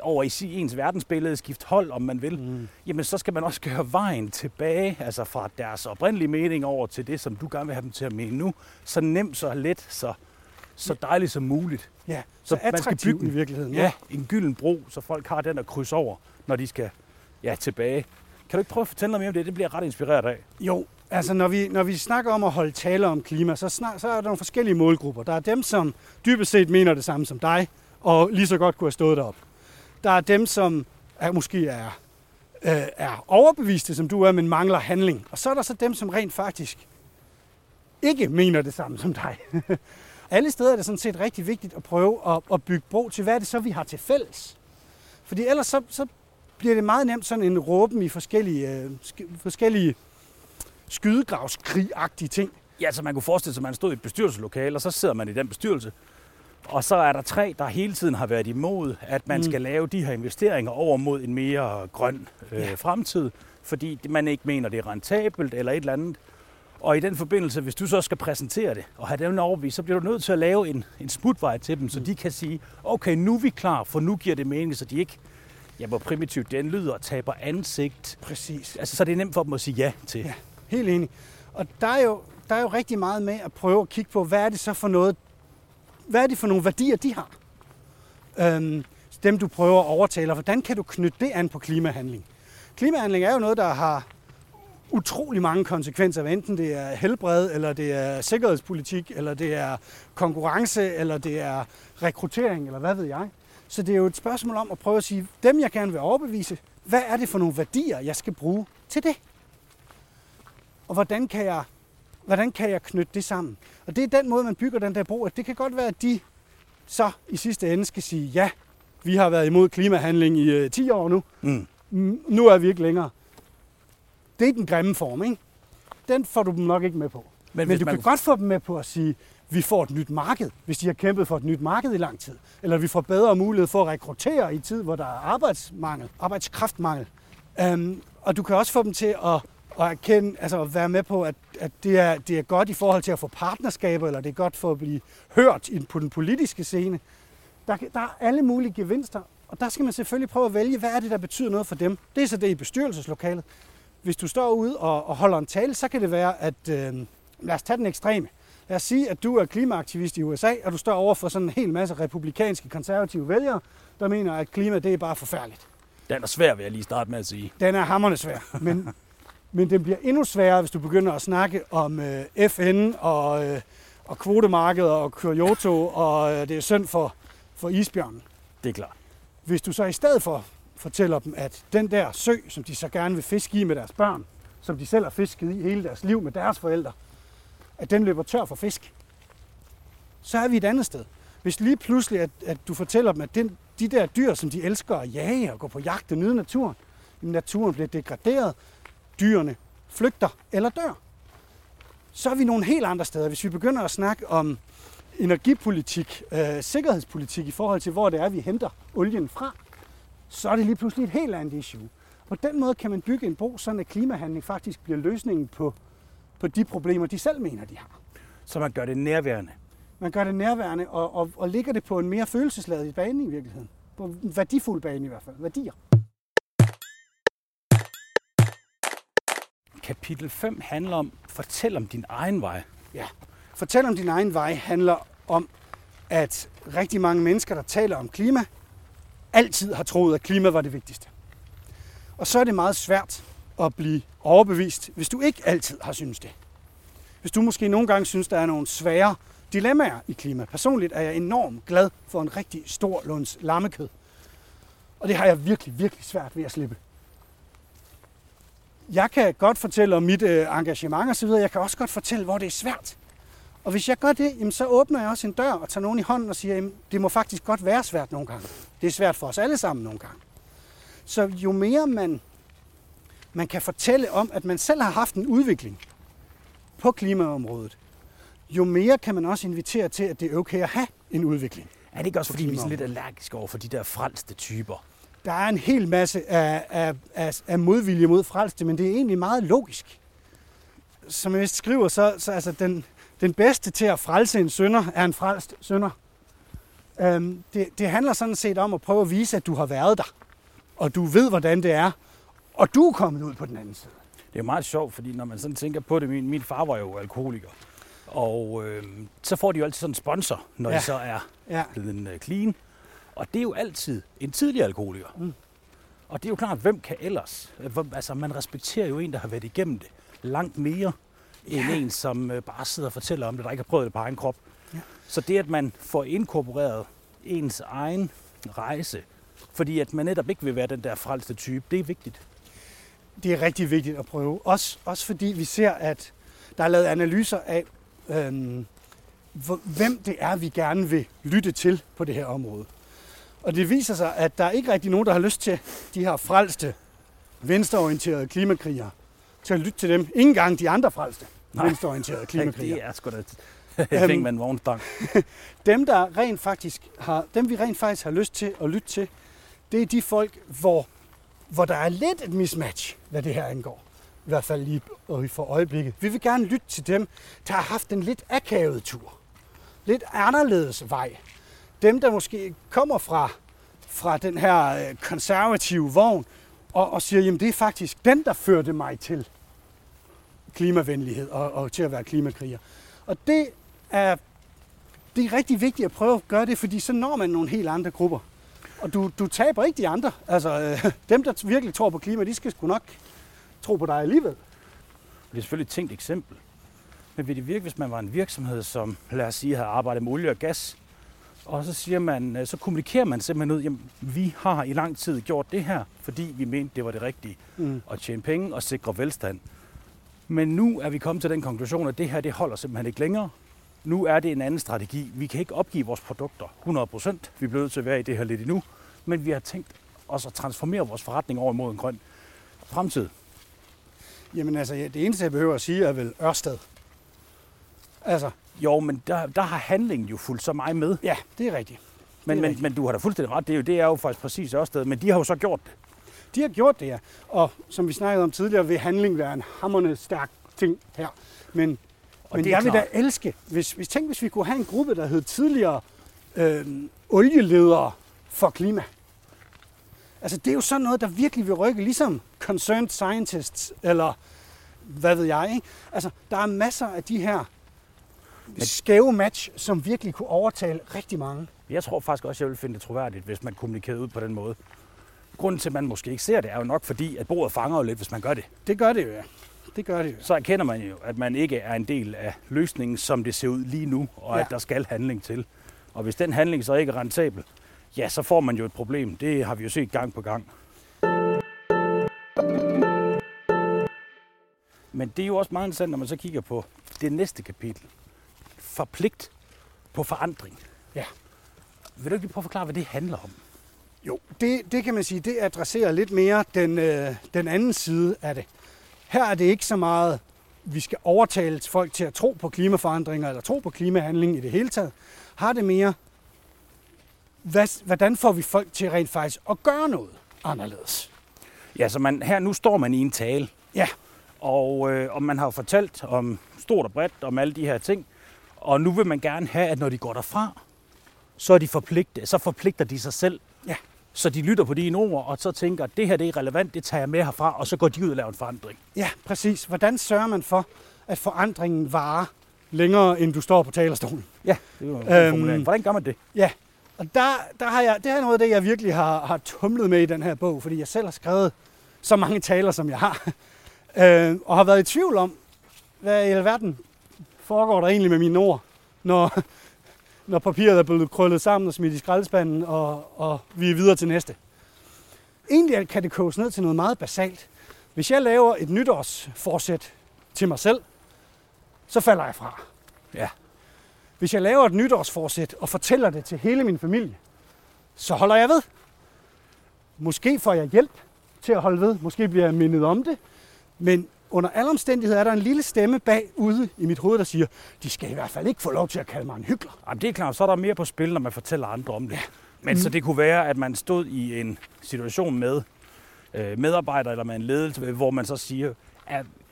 over i ens verdensbillede, skifte hold, om man vil, jamen så skal man også gøre vejen tilbage, altså fra deres oprindelige mening over til det, som du gerne vil have dem til at mene nu, så nemt, så let, så dejligt som muligt. Ja, så attraktivt i virkeligheden. Ja, en gylden bro, så folk har den at krydse over, når de skal tilbage. Kan du ikke prøve at fortælle noget mere om det? Det bliver ret inspireret af. Jo, altså når vi snakker om at holde tale om klima, så er der nogle forskellige målgrupper. Der er dem, som dybest set mener det samme som dig, og lige så godt kunne have stået derop. Der er dem, som måske er overbeviste, som du er, men mangler handling. Og så er der så dem, som rent faktisk ikke mener det samme som dig. Alle steder er det sådan set rigtig vigtigt at prøve at bygge bro til, hvad det så, vi har til fælles. Fordi ellers så bliver det meget nemt sådan en råben i forskellige skydegravskrig-agtige ting. Ja, så man kunne forestille sig, at man stod i et bestyrelseslokale, og så sidder man i den bestyrelse. Og så er der tre, der hele tiden har været imod, at man skal lave de her investeringer over mod en mere grøn fremtid, fordi man ikke mener, det er rentabelt eller et eller andet. Og i den forbindelse, hvis du så skal præsentere det og have dem overbevist, så bliver du nødt til at lave en smutvej til dem, så de kan sige, okay, nu er vi klar, for nu giver det mening, så de ikke, ja, hvor primitivt den lyder, taber ansigt. Præcis. Altså, så det er nemt for dem at sige ja til. Ja, helt enig. Og der er jo rigtig meget med at prøve at kigge på, hvad er det så for noget, hvad er det for nogle værdier, de har? Dem, du prøver at overtale. Hvordan kan du knytte det an på klimahandling? Klimahandling er jo noget, der har utrolig mange konsekvenser, enten det er helbred, eller det er sikkerhedspolitik, eller det er konkurrence, eller det er rekruttering, eller hvad ved jeg. Så det er jo et spørgsmål om at prøve at sige, dem jeg gerne vil overbevise, hvad er det for nogle værdier, jeg skal bruge til det? Og hvordan kan jeg knytte det sammen? Og det er den måde, man bygger den der bro, at det kan godt være, at de så i sidste ende skal sige, ja, vi har været imod klimahandling i 10 år nu. Nu er vi ikke længere. Det er den grimme form, ikke? Den får du dem nok ikke med på. Men du kan godt få dem med på at sige, vi får et nyt marked, hvis de har kæmpet for et nyt marked i lang tid. Eller vi får bedre mulighed for at rekruttere i tid, hvor der er arbejdskraftmangel. Og du kan også få dem til at erkende, altså at være med på, at det er godt i forhold til at få partnerskaber, eller det er godt for at blive hørt på den politiske scene. Der er alle mulige gevinster, og der skal man selvfølgelig prøve at vælge, hvad er det, der betyder noget for dem. Det er så det i bestyrelseslokalet. Hvis du står ude og holder en tale, så kan det være, at lad os tage den ekstreme. Lad os sige, at du er klimaaktivist i USA, og du står over for sådan en hel masse republikanske, konservative vælgere, der mener, at klima, det er bare forfærdeligt. Den er svær, vil jeg lige starte med at sige. Den er hamrende svær, men den bliver endnu sværere, hvis du begynder at snakke om FN og kvotemarkedet og Kyoto, og det er synd for isbjørnen. Det er klart. Hvis du så i stedet for fortæller dem, at den der sø, som de så gerne vil fiske i med deres børn, som de selv har fisket i hele deres liv med deres forældre, at den løber tør for fisk, så er vi et andet sted. Hvis lige pludselig, at du fortæller dem, at de der dyr, som de elsker at jage og gå på jagt og nyde naturen, jamen naturen bliver degraderet, dyrene flygter eller dør, så er vi nogle helt andre steder. Hvis vi begynder at snakke om energipolitik, sikkerhedspolitik i forhold til, hvor det er, vi henter olien fra, så er det lige pludselig et helt andet issue. På den måde kan man bygge en bro, sådan at klimahandling faktisk bliver løsningen på de problemer, de selv mener, de har. Så man gør det nærværende? Man gør det nærværende, og ligger det på en mere følelsesladet bane i virkeligheden. På en værdifuld bane i hvert fald. Værdier. Kapitel 5 handler om, fortæl om din egen vej. Ja, fortæl om din egen vej handler om, at rigtig mange mennesker, der taler om klima, altid har troet, at klima var det vigtigste. Og så er det meget svært at blive overbevist, hvis du ikke altid har syntes det. Hvis du måske nogle gange synes, der er nogle svære dilemmaer i klima. Personligt er jeg enormt glad for en rigtig stor lunds lammekød. Og det har jeg virkelig, virkelig svært ved at slippe. Jeg kan godt fortælle om mit engagement osv. Jeg kan også godt fortælle, hvor det er svært. Og hvis jeg gør det, jamen så åbner jeg også en dør og tager nogen i hånden og siger, at det må faktisk godt være svært nogle gange. Det er svært for os alle sammen nogle gange. Så jo mere man kan fortælle om, at man selv har haft en udvikling på klimaområdet, jo mere kan man også invitere til, at det er okay at have en udvikling. Er det ikke også, fordi vi er lidt allergiske over for de der frelste typer? Der er en hel masse af modvilje mod frelste, men det er egentlig meget logisk. Som jeg vist skriver, så altså den bedste til at frelse en synder er en frelst synder. Det handler sådan set om at prøve at vise, at du har været der, og du ved, hvordan det er, og du er kommet ud på den anden side. Det er meget sjovt, fordi når man sådan tænker på det, min far var jo alkoholiker, og så får de jo altid sådan en sponsor, når de så er blevet clean, og det er jo altid en tidligere alkoholiker. Og det er jo klart, hvem kan ellers? Altså, man respekterer jo en, der har været igennem det langt mere, end en, som bare sidder og fortæller om det, der ikke har prøvet det på egen krop. Ja. Så det, at man får inkorporeret ens egen rejse, fordi at man netop ikke vil være den der frelste type, det er vigtigt. Det er rigtig vigtigt at prøve. Også fordi vi ser, at der er lavet analyser af, hvem det er, vi gerne vil lytte til på det her område. Og det viser sig, at der ikke rigtig nogen, der har lyst til de her frelste, venstreorienterede klimakrigere, til at lytte til dem. Ikke engang de andre frelste, venstreorienterede klimakrigere. Det er sgu da ting med en vognstang. Dem, vi rent faktisk har lyst til at lytte til, det er de folk, hvor der er lidt et mismatch, hvad det her angår. I hvert fald lige for øjeblikket. Vi vil gerne lytte til dem, der har haft en lidt akavet tur. Lidt anderledes vej. Dem, der måske kommer fra den her konservative vogn og siger, jamen det er faktisk den, der førte mig til klimavenlighed og til at være klimakriger. Og det er rigtig vigtigt at prøve at gøre det, fordi så når man nogle helt andre grupper. Og du taber ikke de andre. Altså, dem, der virkelig tror på klima, de skal sgu nok tro på dig alligevel. Det er selvfølgelig et tænkt eksempel. Men vil det virke, hvis man var en virksomhed, som lad os sige, havde arbejdet med olie og gas, og så siger man, så kommunikerer man simpelthen ud, jamen, vi har i lang tid gjort det her, fordi vi mente, det var det rigtige at tjene penge og sikre velstand. Men nu er vi kommet til den konklusion, at det her, det holder simpelthen ikke længere. Nu er det en anden strategi. Vi kan ikke opgive vores produkter 100%. Vi bliver nødt til at være i det her lidt endnu. Men vi har tænkt os at transformere vores forretning over mod en grøn fremtid. Jamen altså, det eneste, jeg behøver at sige, er vel Ørsted. Altså. Jo, men der har handlingen jo fulgt så meget med. Ja, det er rigtigt. Men du har da fuldstændig ret. Det er jo faktisk præcis Ørsted. Men de har jo så gjort det. De har gjort det, ja. Og som vi snakkede om tidligere, vil handling være en hamrende stærk ting her. Men jeg vil da elske, hvis vi kunne have en gruppe, der hed tidligere olieledere for klima. Altså, det er jo sådan noget, der virkelig vil rykke, ligesom Concerned Scientists, eller hvad ved jeg, ikke? Altså, der er masser af de her skæve match, som virkelig kunne overtale rigtig mange. Jeg tror faktisk også, jeg ville finde det troværdigt, hvis man kommunikerede ud på den måde. Grunden til, at man måske ikke ser det, er jo nok fordi, at bordet fanger jo lidt, hvis man gør det. Det gør det jo, ja. Det gør det jo. Så erkender man jo, at man ikke er en del af løsningen, som det ser ud lige nu, og at der skal handling til. Og hvis den handling så ikke er rentabel, ja, så får man jo et problem. Det har vi jo set gang på gang. Men det er jo også meget interessant, når man så kigger på det næste kapitel. Forpligt på forandring. Ja. Vil du ikke lige prøve at forklare, hvad det handler om? Jo, det kan man sige, det adresserer lidt mere den anden side af det. Her er det ikke så meget, vi skal overtale folk til at tro på klimaforandringer eller tro på klimahandling i det hele taget. Har det mere, hvordan får vi folk til rent faktisk at gøre noget anderledes? Ja, så nu står man i en tale. Ja. Og man har jo fortalt om stort og bredt om alle de her ting. Og nu vil man gerne have, at når de går derfra, så er de forpligtet, så forpligter de sig selv. Ja. Så de lytter på dine ord, og så tænker, at det her det er relevant, det tager jeg med herfra, og så går de ud og laver en forandring. Ja, præcis. Hvordan sørger man for, at forandringen varer længere, end du står på talerstolen? Ja, det er jo en formulering. Hvordan gør man det? Ja, og det er noget af det, jeg virkelig har tumlet med i den her bog, fordi jeg selv har skrevet så mange taler, som jeg har, og har været i tvivl om, hvad i alverden foregår der egentlig med mine ord, når papiret er blevet krøllet sammen og smidt i skraldespanden, og vi er videre til næste. Egentlig kan det koges ned til noget meget basalt. Hvis jeg laver et nytårsforsæt til mig selv, så falder jeg fra. Ja. Hvis jeg laver et nytårsforsæt og fortæller det til hele min familie, så holder jeg ved. Måske får jeg hjælp til at holde ved. Måske bliver jeg mindet om det. Men under alle omstændigheder er der en lille stemme bagude i mit hoved, der siger, de skal i hvert fald ikke få lov til at kalde mig en hykler. Jamen det er klart, så er der mere på spil, når man fortæller andre om det. Ja. Men så det kunne være, at man stod i en situation med medarbejdere eller med en ledelse, hvor man så siger,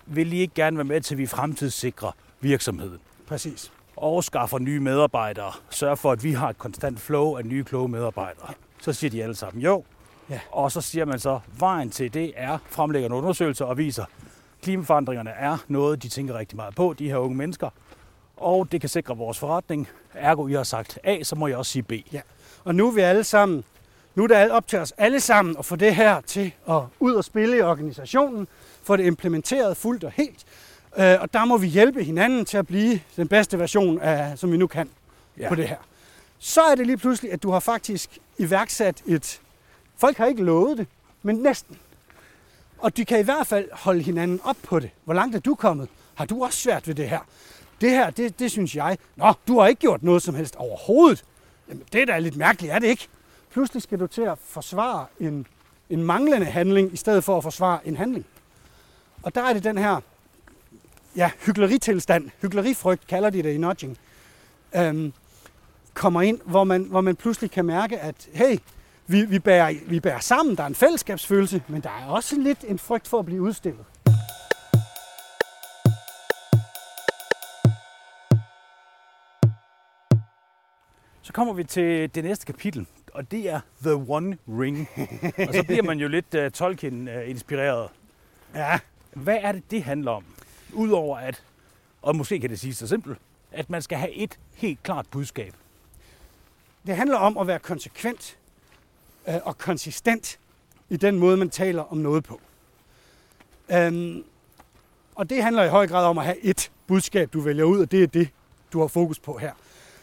vil I ikke gerne være med til, at vi fremtidssikrer virksomheden? Præcis. Og skaffer nye medarbejdere. Sørg for, at vi har et konstant flow af nye, kloge medarbejdere. Ja. Så siger de alle sammen jo. Ja. Og så siger man så, vejen til det er, fremlægger en undersøgelse og viser, klimaforandringerne er noget, de tænker rigtig meget på, de her unge mennesker. Og det kan sikre vores forretning. Ergo, I har sagt A, så må jeg også sige B. Ja. Og nu er vi alle sammen, Nu er det op til os alle sammen at få det her til at ud og spille i organisationen, få det implementeret fuldt og helt, og der må vi hjælpe hinanden til at blive den bedste version af, som vi nu kan på det her. Så er det lige pludselig, at du har faktisk iværksat et... Folk har ikke lovet det, men næsten. Og de kan i hvert fald holde hinanden op på det. Hvor langt er du kommet? Har du også svært ved det her? Det her, det synes jeg... Nå, du har ikke gjort noget som helst overhovedet. Jamen, det er da lidt mærkeligt, er det ikke? Pludselig skal du til at forsvare en manglende handling, i stedet for at forsvare en handling. Og der er det den her hykleritilstand, hyklerifrygt kalder de det i nudging, kommer ind, hvor man pludselig kan mærke, at hey, vi bærer sammen, der er en fællesskabsfølelse, men der er også lidt en frygt for at blive udstillet. Så kommer vi til det næste kapitel, og det er The One Ring. Og så bliver man jo lidt Tolkien-inspireret. Ja. Hvad er det handler om? Udover at, og måske kan det sige så simpelt, at man skal have et helt klart budskab. Det handler om at være konsekvent og konsistent i den måde, man taler om noget på. Og det handler i høj grad om at have et budskab, du vælger ud, og det er det, du har fokus på her.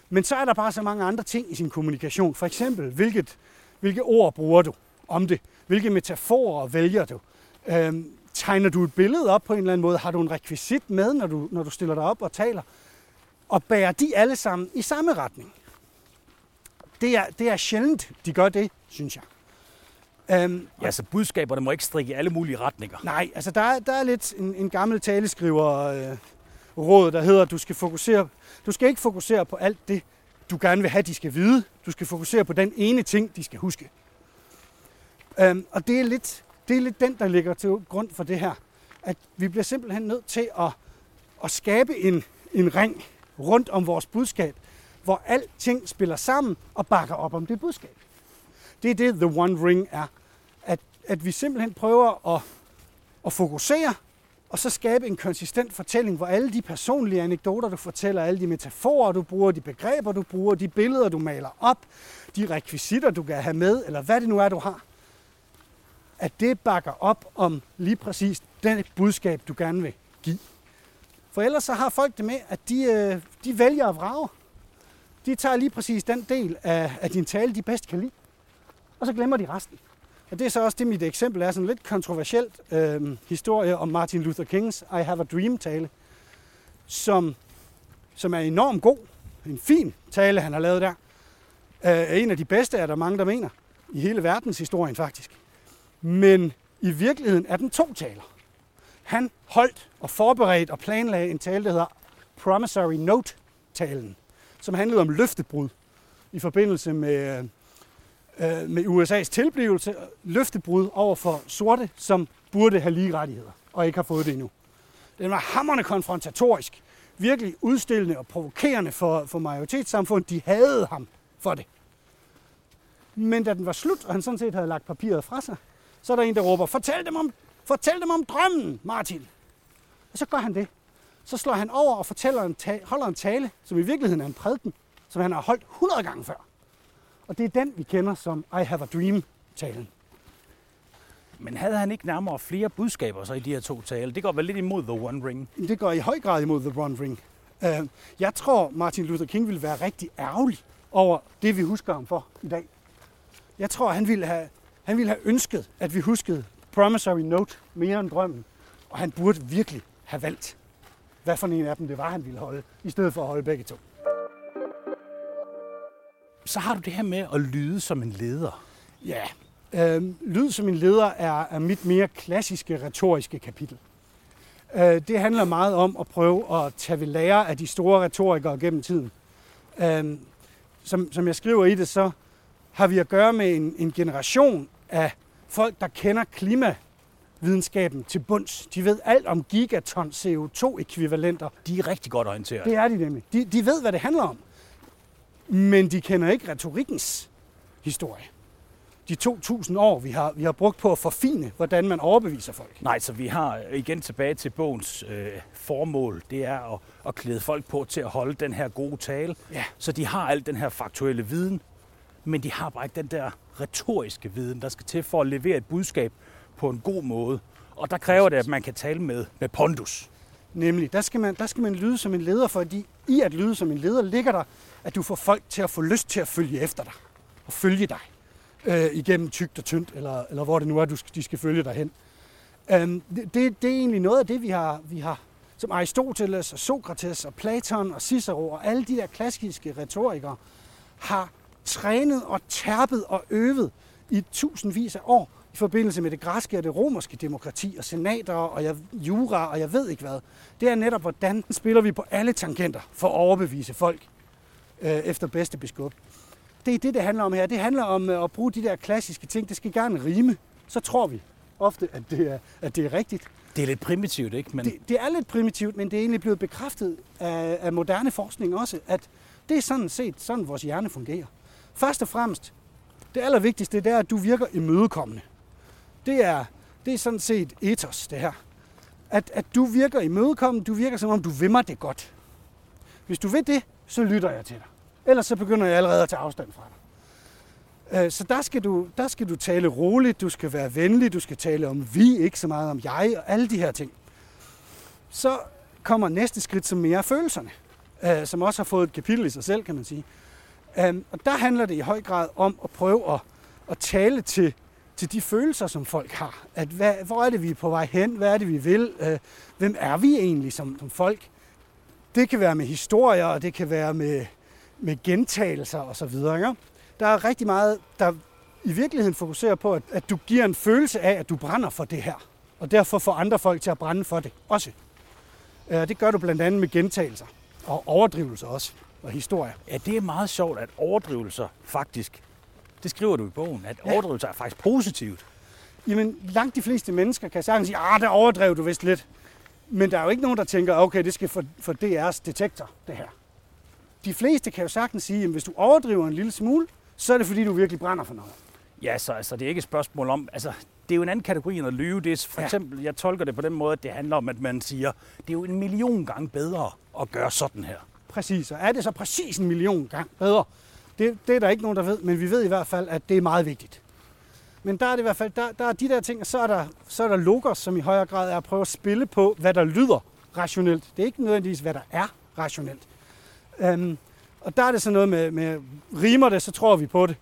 Men så er der bare så mange andre ting i sin kommunikation. For eksempel, hvilke ord bruger du om det? Hvilke metaforer vælger du? Tegner du et billede op på en eller anden måde? Har du en rekvisit med, når du stiller dig op og taler? Og bærer de alle sammen i samme retning? Det er sjældent, de gør det, synes jeg. Altså budskaberne må ikke strikke i alle mulige retninger. Nej, altså der er lidt en gammel taleskriver-råd, der hedder, at du skal ikke fokusere på alt det, du gerne vil have, de skal vide. Du skal fokusere på den ene ting, de skal huske. Og det er lidt den, der ligger til grund for det her. At vi bliver simpelthen nødt til at skabe en ring rundt om vores budskab, hvor alting spiller sammen og bakker op om det budskab. Det er det, The One Ring er. At vi simpelthen prøver at fokusere, og så skabe en konsistent fortælling, hvor alle de personlige anekdoter, du fortæller, alle de metaforer, du bruger, de begreber, du bruger, de billeder, du maler op, de rekvisitter, du kan have med, eller hvad det nu er, du har, at det bakker op om lige præcis den budskab, du gerne vil give. For ellers så har folk det med, at de vælger at vrage. De tager lige præcis den del af din tale, de bedst kan lide, og så glemmer de resten. Og det er så også det, mit eksempel er, sådan en lidt kontroversielt historie om Martin Luther Kings I Have a Dream-tale, som er enormt god, en fin tale, han har lavet der. En af de bedste er der mange, der mener, i hele verdenshistorien faktisk. Men i virkeligheden er den to taler. Han holdt og forberedte og planlagde en tale, der hedder Promissory Note-talen, som handlede om løftebrud i forbindelse med USA's tilblivelse, løftebrud over for sorte, som burde have lige rettigheder, og ikke har fået det endnu. Den var hamrende konfrontatorisk, virkelig udstillende og provokerende for majoritetssamfundet. De hadede ham for det. Men da den var slut, og han sådan set havde lagt papiret fra sig, så er der en, der råber, fortæl dem om drømmen, Martin! Og så gør han det. Så slår han over og holder en tale, som i virkeligheden er en prædiken, som han har holdt 100 gange før. Og det er den, vi kender som I Have a Dream-talen. Men havde han ikke nærmere flere budskaber så i de her to taler? Det går vel lidt imod The One Ring? Det går i høj grad imod The One Ring. Jeg tror, Martin Luther King ville være rigtig ærgerlig over det, vi husker ham for i dag. Jeg tror, han ville have ønsket, at vi huskede Promissory Note mere end drømmen. Og han burde virkelig have valgt, hvad for en af dem det var, han ville holde, i stedet for at holde begge to. Så har du det her med at lyde som en leder. Ja, lyde som en leder er mit mere klassiske, retoriske kapitel. Det handler meget om at prøve at tage ved lære af de store retorikere gennem tiden. Som jeg skriver i det, så har vi at gøre med en generation af folk, der kender klimavidenskaben til bunds. De ved alt om gigaton CO2-ækvivalenter. De er rigtig godt orienteret. Det er de nemlig. De ved, hvad det handler om. Men de kender ikke retorikkens historie. De 2.000 år, vi har brugt på at forfine, hvordan man overbeviser folk. Nej, så vi har igen tilbage til bogens formål. Det er at klæde folk på til at holde den her gode tale. Ja. Så de har al den her faktuelle viden, men de har bare ikke den der retoriske viden, der skal til for at levere et budskab på en god måde. Og der kræver det, at man kan tale med pondus. Nemlig, der skal man lyde som en leder, fordi i at lyde som en leder ligger der, at du får folk til at få lyst til at følge efter dig. Og følge dig igennem tykt og tyndt, eller hvor det nu er, de skal følge dig hen. Det er egentlig noget af det, vi har som Aristoteles og Sokrates og Platon og Cicero og alle de der klassiske retorikere har trænet og tærpet og øvet i tusindvis af år i forbindelse med det græske og det romerske demokrati og senater og jura og jeg ved ikke hvad. Det er netop, hvordan spiller vi på alle tangenter for at overbevise folk efter bedste beskub. Det er det, det handler om her. Det handler om at bruge de der klassiske ting. Det skal gerne rime. Så tror vi ofte, at det er rigtigt. Det er lidt primitivt, ikke? Men... Det er lidt primitivt, men det er egentlig blevet bekræftet af moderne forskning også, at det er sådan set sådan, vores hjerne fungerer. Først og fremmest, det allervigtigste, det er, at du virker imødekommende. Det er sådan set ethos, det her. At du virker imødekommende, du virker som om, du vil mig det godt. Hvis du vil det, så lytter jeg til dig. Ellers så begynder jeg allerede at tage afstand fra dig. Så der skal du tale roligt, du skal være venlig, du skal tale om vi, ikke så meget om jeg og alle de her ting. Så kommer næste skridt som mere følelserne, som også har fået et kapitel i sig selv, kan man sige. Og der handler det i høj grad om at prøve at tale til de følelser, som folk har. At hvor er det, vi er på vej hen? Hvad er det, vi vil? Hvem er vi egentlig som folk? Det kan være med historier, og det kan være med gentagelser osv., ikke? Der er rigtig meget, der i virkeligheden fokuserer på, at du giver en følelse af, at du brænder for det her. Og derfor får andre folk til at brænde for det også. Det gør du blandt andet med gentagelser og overdrivelser også, og historier. Ja, det er meget sjovt, at overdrivelser faktisk, det skriver du i bogen, at overdrivelser er faktisk positivt. Jamen, langt de fleste mennesker kan sagtens sige, der overdrev du vist lidt. Men der er jo ikke nogen, der tænker, okay, det skal for DR's detektor, det her. De fleste kan jo sagtens sige, at hvis du overdriver en lille smule, så er det fordi, du virkelig brænder for noget. Ja, så altså, det er ikke et spørgsmål om... Altså, det er jo en anden kategori end at lyve. Det er for eksempel, jeg tolker det på den måde, at det handler om, at man siger, det er jo 1 million gange bedre at gøre sådan her. Præcis, og er det så præcis 1 million gange bedre? Det er der ikke nogen, der ved, men vi ved i hvert fald, at det er meget vigtigt. Men der er det i hvert fald, der er de der ting, og så er der logos, som i højere grad er at prøve at spille på, hvad der lyder rationelt. Det er ikke nødvendigvis, hvad der er rationelt. Og der er det sådan noget med rimer det, så tror vi på det.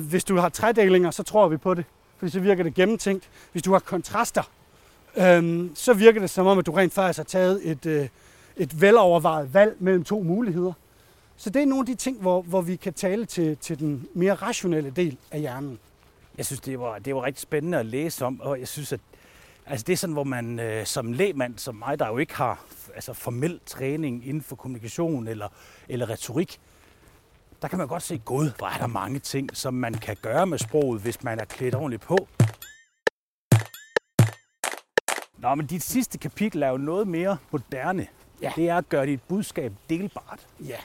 Hvis du har tredelinger, så tror vi på det, fordi så virker det gennemtænkt. Hvis du har kontraster, så virker det som om, at du rent faktisk har taget et velovervejet valg mellem to muligheder. Så det er nogle af de ting, hvor vi kan tale til den mere rationelle del af hjernen. Jeg synes, det var rigtig spændende at læse om, og jeg synes, at altså det er sådan, hvor man som lægmand, som mig, der jo ikke har altså formel træning inden for kommunikation eller retorik, der kan man godt se, gud, hvor er der mange ting, som man kan gøre med sproget, hvis man er klædt ordentligt på. Nå, men dit sidste kapitel er jo noget mere moderne. Ja. Det er at gøre dit budskab delbart. Ja,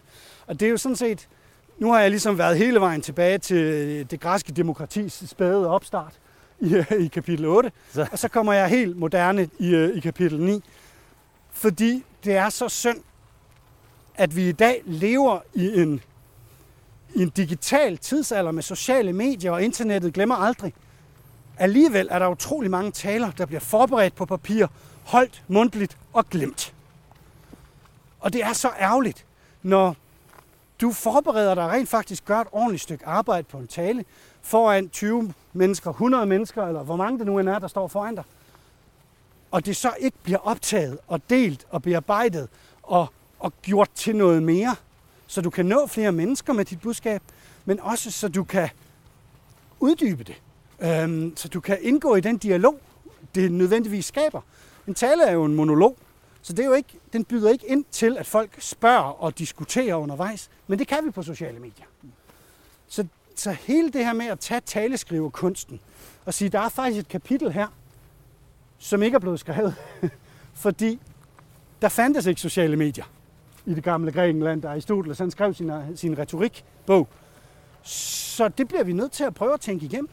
og det er jo sådan set, nu har jeg ligesom været hele vejen tilbage til det græske demokratis spæde opstart. I kapitel 8, så. Og så kommer jeg helt moderne i kapitel 9. Fordi det er så synd, at vi i dag lever i en digital tidsalder med sociale medier, og internettet glemmer aldrig. Alligevel er der utrolig mange taler, der bliver forberedt på papir, holdt mundtligt og glemt. Og det er så ærgerligt, når du forbereder dig rent faktisk gør et ordentligt stykke arbejde på en tale, foran 20 mennesker, 100 mennesker, eller hvor mange det nu end er, der står foran dig. Og det så ikke bliver optaget og delt og bearbejdet og gjort til noget mere, så du kan nå flere mennesker med dit budskab, men også så du kan uddybe det, så du kan indgå i den dialog, det nødvendigvis skaber. En tale er jo en monolog, så det er jo ikke, den byder ikke ind til, at folk spørger og diskuterer undervejs, men det kan vi på sociale medier. Så hele det her med at tage taleskriverkunsten og sige, der er faktisk et kapitel her, som ikke er blevet skrevet, fordi der fandtes ikke sociale medier i det gamle Grækenland, der Aristoteles han skrev sin retorikbog. Så det bliver vi nødt til at prøve at tænke igennem.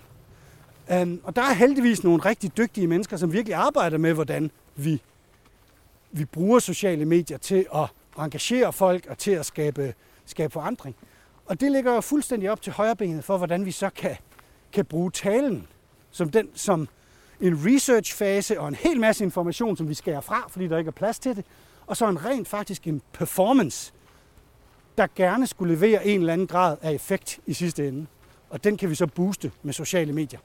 Og der er heldigvis nogle rigtig dygtige mennesker, som virkelig arbejder med, hvordan vi bruger sociale medier til at engagere folk og til at skabe forandring. Og det ligger jo fuldstændig op til højrebenet for, hvordan vi så kan bruge talen som den, som en researchfase og en hel masse information, som vi skærer fra, fordi der ikke er plads til det, og så en rent faktisk en performance, der gerne skulle levere en eller anden grad af effekt i sidste ende. Og den kan vi så booste med sociale medier.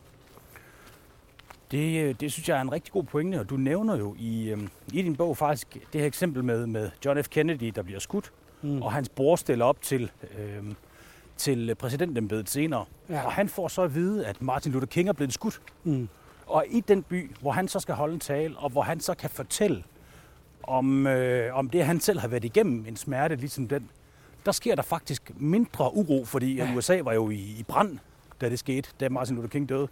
Det synes jeg er en rigtig god pointe, og du nævner jo i din bog faktisk det her eksempel med John F. Kennedy, der bliver skudt, og hans bror stiller op til præsidentembedet senere. Ja. Og han får så at vide, at Martin Luther King er blevet skudt. Mm. Og i den by, hvor han så skal holde en tale, og hvor han så kan fortælle om det, han selv har været igennem, en smerte ligesom den, der sker der faktisk mindre uro, fordi USA var jo i brand, da det skete, da Martin Luther King døde.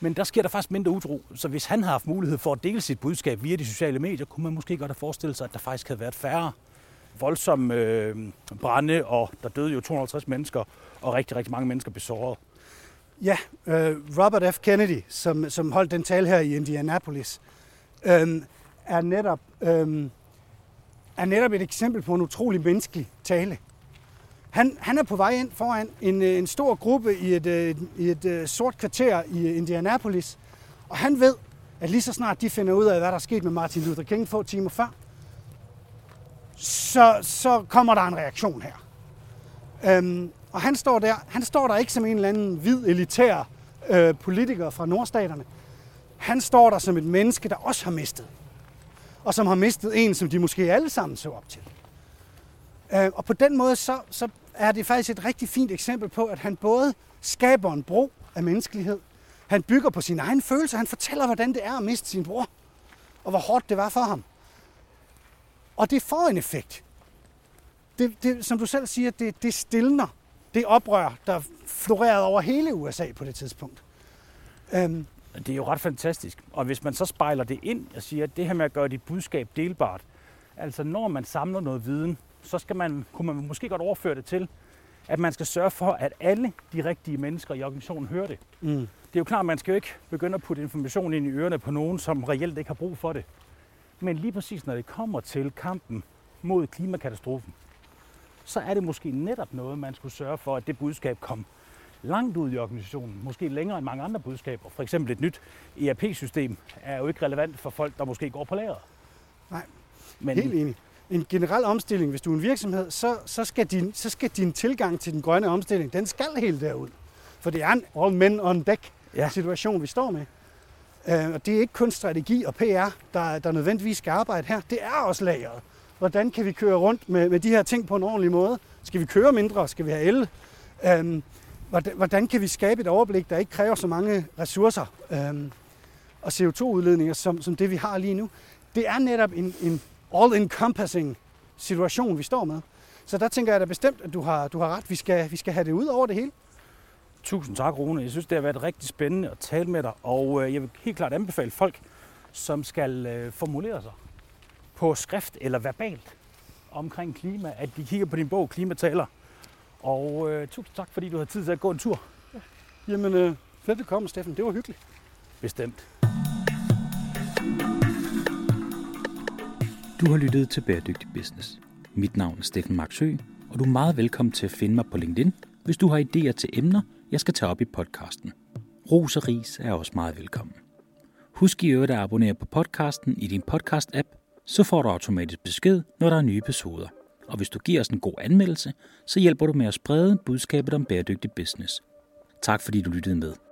Men der sker der faktisk mindre utro, så hvis han har haft mulighed for at dele sit budskab via de sociale medier, kunne man måske godt have forestillet sig, at der faktisk havde været færre voldsomme brande, og der døde jo 250 mennesker, og rigtig, rigtig mange mennesker blev såret. Ja, Robert F. Kennedy, som holdt den tale her i Indianapolis, er netop et eksempel på en utrolig menneskelig tale. Han er på vej ind foran en stor gruppe i et sort kvarter i Indianapolis, og han ved, at lige så snart de finder ud af, hvad der er sket med Martin Luther King få timer før, så kommer der en reaktion her. Og han står der ikke som en eller anden hvid elitær politiker fra nordstaterne. Han står der som et menneske, der også har mistet. Og som har mistet en, som de måske alle sammen så op til. Og på den måde, så er det faktisk et rigtig fint eksempel på, at han både skaber en bro af menneskelighed, han bygger på sine egne følelser, han fortæller, hvordan det er at miste sin bror, og hvor hårdt det var for ham. Og det får en effekt. Det, som du selv siger, det stilner det oprør, der florerede over hele USA på det tidspunkt. Det er jo ret fantastisk. Og hvis man så spejler det ind og siger, at det her med at gøre dit budskab delbart, altså når man samler noget viden, så kunne man måske godt overføre det til, at man skal sørge for, at alle de rigtige mennesker i organisationen hører det. Mm. Det er jo klart, at man skal jo ikke begynde at putte information ind i ørerne på nogen, som reelt ikke har brug for det. Men lige præcis når det kommer til kampen mod klimakatastrofen, så er det måske netop noget, man skulle sørge for, at det budskab kom langt ud i organisationen, måske længere end mange andre budskaber. For eksempel et nyt ERP-system er jo ikke relevant for folk, der måske går på lageret. Nej, men helt enig. En generel omstilling, hvis du er en virksomhed, så skal din tilgang til den grønne omstilling, den skal helt derud. For det er en all men on deck situation, vi står med. Og det er ikke kun strategi og PR, der nødvendigvis skal arbejde her. Det er også lageret. Hvordan kan vi køre rundt med de her ting på en ordentlig måde? Skal vi køre mindre? Skal vi have el? Hvordan kan vi skabe et overblik, der ikke kræver så mange ressourcer og CO2-udledninger, som det vi har lige nu? Det er netop en all-encompassing situation, vi står med. Så der tænker jeg da bestemt, at du har ret. Vi skal have det ud over det hele. Tusind tak, Rune. Jeg synes, det har været rigtig spændende at tale med dig, og jeg vil helt klart anbefale folk, som skal formulere sig på skrift eller verbalt omkring klima, at de kigger på din bog Klimataler. Og tusind tak, fordi du havde tid til at gå en tur. Ja. Jamen, velkommen, Steffen. Det var hyggeligt. Bestemt. Du har lyttet til Bæredygtig Business. Mit navn er Steffen Max Høgh, og du er meget velkommen til at finde mig på LinkedIn, hvis du har idéer til emner, jeg skal tage op i podcasten. Ros og ris er også meget velkommen. Husk i øvrigt at abonnere på podcasten i din podcast-app, så får du automatisk besked, når der er nye episoder. Og hvis du giver os en god anmeldelse, så hjælper du med at sprede budskabet om bæredygtig business. Tak fordi du lyttede med.